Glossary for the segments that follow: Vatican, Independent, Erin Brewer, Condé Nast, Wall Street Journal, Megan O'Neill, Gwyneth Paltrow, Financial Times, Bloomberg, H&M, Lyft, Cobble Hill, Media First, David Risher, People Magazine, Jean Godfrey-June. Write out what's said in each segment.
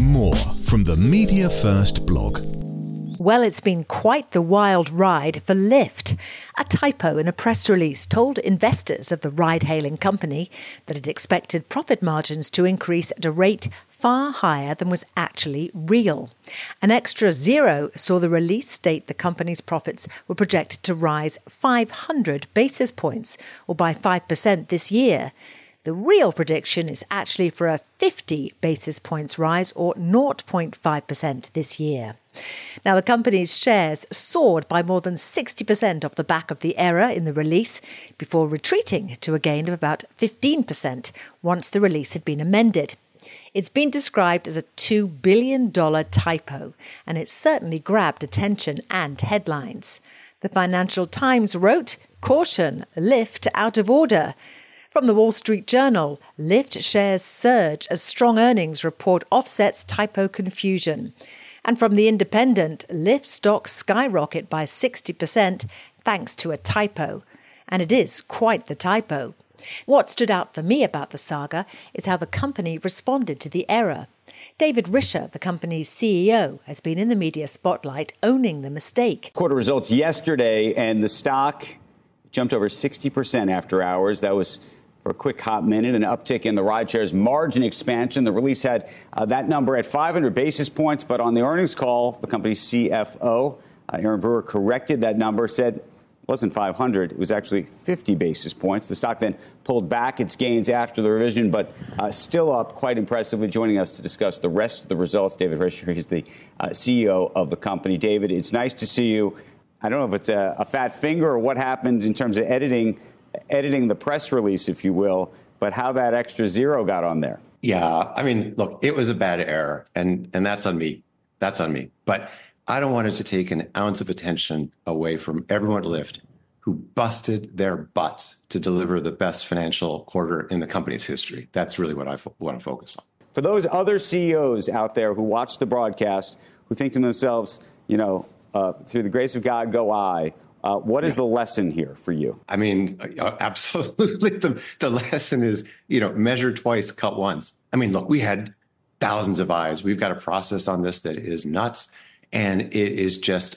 More from the Media First blog. Well, it's been quite the wild ride for Lyft. A typo in a press release told investors of the ride-hailing company that it expected profit margins to increase at a rate far higher than was actually real. An extra zero saw the release state the company's profits were projected to rise 500 basis points, or by 5% this year. The real prediction is actually for a 50 basis points rise, or 0.5% this year. Now, the company's shares soared by more than 60% off the back of the error in the release, before retreating to a gain of about 15% once the release had been amended. It's been described as a $2 billion typo, and it certainly grabbed attention and headlines. The Financial Times wrote, "Caution, Lyft out of order." From the Wall Street Journal, Lyft shares surge as strong earnings report offsets typo confusion. And from the Independent, Lyft stocks skyrocket by 60% thanks to a typo. And it is quite the typo. What stood out for me about the saga is how the company responded to the error. David Risher, the company's CEO, has been in the media spotlight owning the mistake. Quarter results yesterday, and the stock jumped over 60% after hours. That was for a quick hot minute, an uptick in the rideshare's margin expansion. The release had that number at 500 basis points. But on the earnings call, the company's CFO, Erin Brewer, corrected that number, said it wasn't 500. It was actually 50 basis points. The stock then pulled back its gains after the revision, but still up quite impressively. Joining us to discuss the rest of the results, David Risher. He's the CEO of the company. David, it's nice to see you. I don't know if it's a fat finger or what happened in terms of editing the press release, if you will, but how that extra zero got on there. Yeah, I mean, look, it was a bad error, and that's on me. That's on me. But I don't want it to take an ounce of attention away from everyone at Lyft who busted their butts to deliver the best financial quarter in the company's history. That's really what I want to focus on. For those other CEOs out there who watch the broadcast, who think to themselves, you know, through the grace of God, go I. What is the lesson here for you? I mean, absolutely. The lesson is, measure twice, cut once. I mean, look, we had thousands of eyes. We've got a process on this that is nuts. And it is just,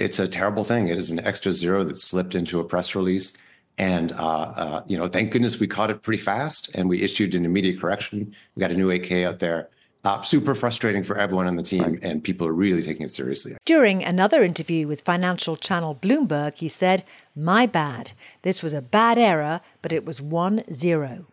it's a terrible thing. It is an extra zero that slipped into a press release. And, thank goodness we caught it pretty fast. And we issued an immediate correction. We got a new AK out there. Super frustrating for everyone on the team, right. And people are really taking it seriously. During another interview with financial channel Bloomberg, he said, "My bad. This was a bad error, but it was 1-0."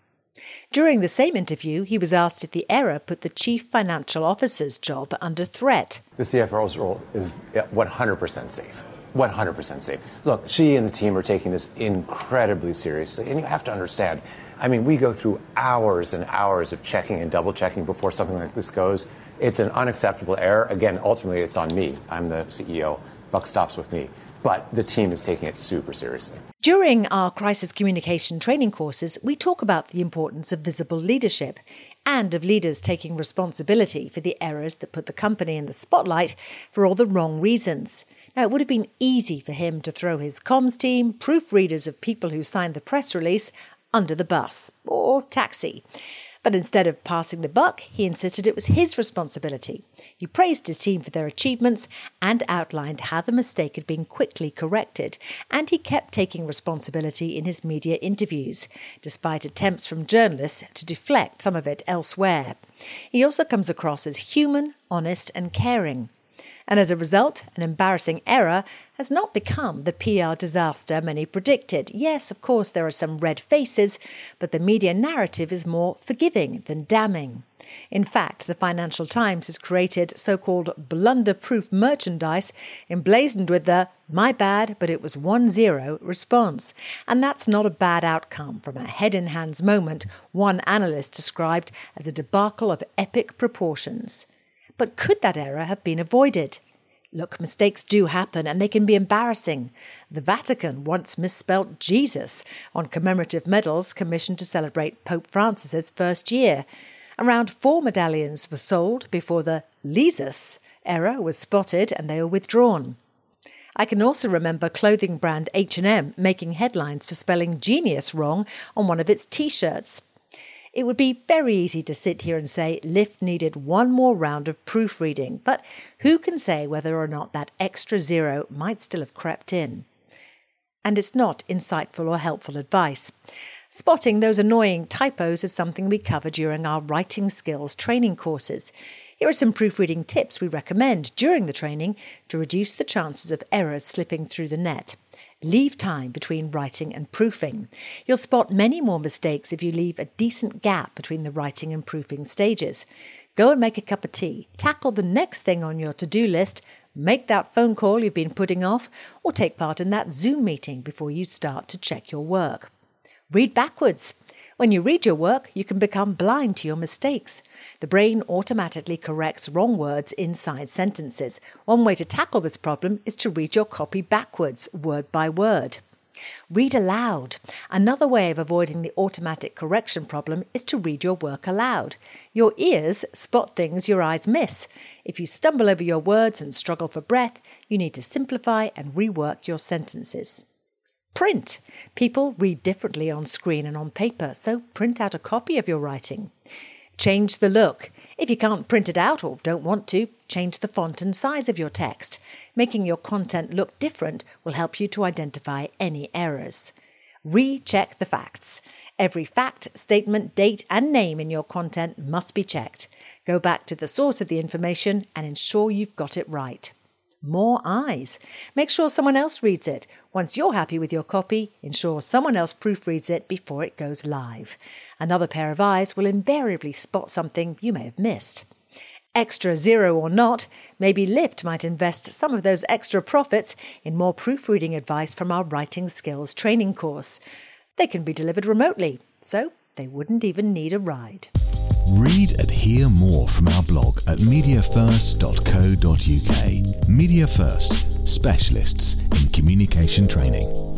During the same interview, he was asked if the error put the chief financial officer's job under threat. The CFO's role is 100% safe. 100% safe. Look, she and the team are taking this incredibly seriously, and you have to understand, I mean, we go through hours and hours of checking and double checking before something like this goes. It's an unacceptable error. Again, ultimately, it's on me. I'm the CEO. Buck stops with me. But the team is taking it super seriously. During our crisis communication training courses, we talk about the importance of visible leadership and of leaders taking responsibility for the errors that put the company in the spotlight for all the wrong reasons. Now, it would have been easy for him to throw his comms team, proofreaders of people who signed the press release, under the bus or taxi. But instead of passing the buck, he insisted it was his responsibility. He praised his team for their achievements and outlined how the mistake had been quickly corrected, and he kept taking responsibility in his media interviews, despite attempts from journalists to deflect some of it elsewhere. He also comes across as human, honest and caring. And as a result, an embarrassing error has not become the PR disaster many predicted. Yes, of course, there are some red faces, but the media narrative is more forgiving than damning. In fact, the Financial Times has created so-called blunder-proof merchandise emblazoned with the "my bad, but it was 1-0 response. And that's not a bad outcome from a head-in-hands moment one analyst described as a debacle of epic proportions. But could that error have been avoided? Look, mistakes do happen and they can be embarrassing. The Vatican once misspelt Jesus on commemorative medals commissioned to celebrate Pope Francis's first year. Around 4 medallions were sold before the "Lesus" error was spotted and they were withdrawn. I can also remember clothing brand H&M making headlines for spelling genius wrong on one of its T-shirts. It would be very easy to sit here and say Lyft needed one more round of proofreading, but who can say whether or not that extra zero might still have crept in? And it's not insightful or helpful advice. Spotting those annoying typos is something we cover during our writing skills training courses. Here are some proofreading tips we recommend during the training to reduce the chances of errors slipping through the net. Leave time between writing and proofing. You'll spot many more mistakes if you leave a decent gap between the writing and proofing stages. Go and make a cup of tea. Tackle the next thing on your to-do list. Make that phone call you've been putting off, or take part in that Zoom meeting before you start to check your work. Read backwards. When you read your work, you can become blind to your mistakes. The brain automatically corrects wrong words inside sentences. One way to tackle this problem is to read your copy backwards, word by word. Read aloud. Another way of avoiding the automatic correction problem is to read your work aloud. Your ears spot things your eyes miss. If you stumble over your words and struggle for breath, you need to simplify and rework your sentences. Print. People read differently on screen and on paper, so print out a copy of your writing. Change the look. If you can't print it out or don't want to, change the font and size of your text. Making your content look different will help you to identify any errors. Recheck the facts. Every fact, statement, date, and name in your content must be checked. Go back to the source of the information and ensure you've got it right. More eyes. Make sure someone else reads it. Once you're happy with your copy, ensure someone else proofreads it before it goes live. Another pair of eyes will invariably spot something you may have missed. Extra zero or not, maybe Lyft might invest some of those extra profits in more proofreading advice from our writing skills training course. They can be delivered remotely, so they wouldn't even need a ride. Read and hear more from our blog at mediafirst.co.uk. Media First, specialists in communication training.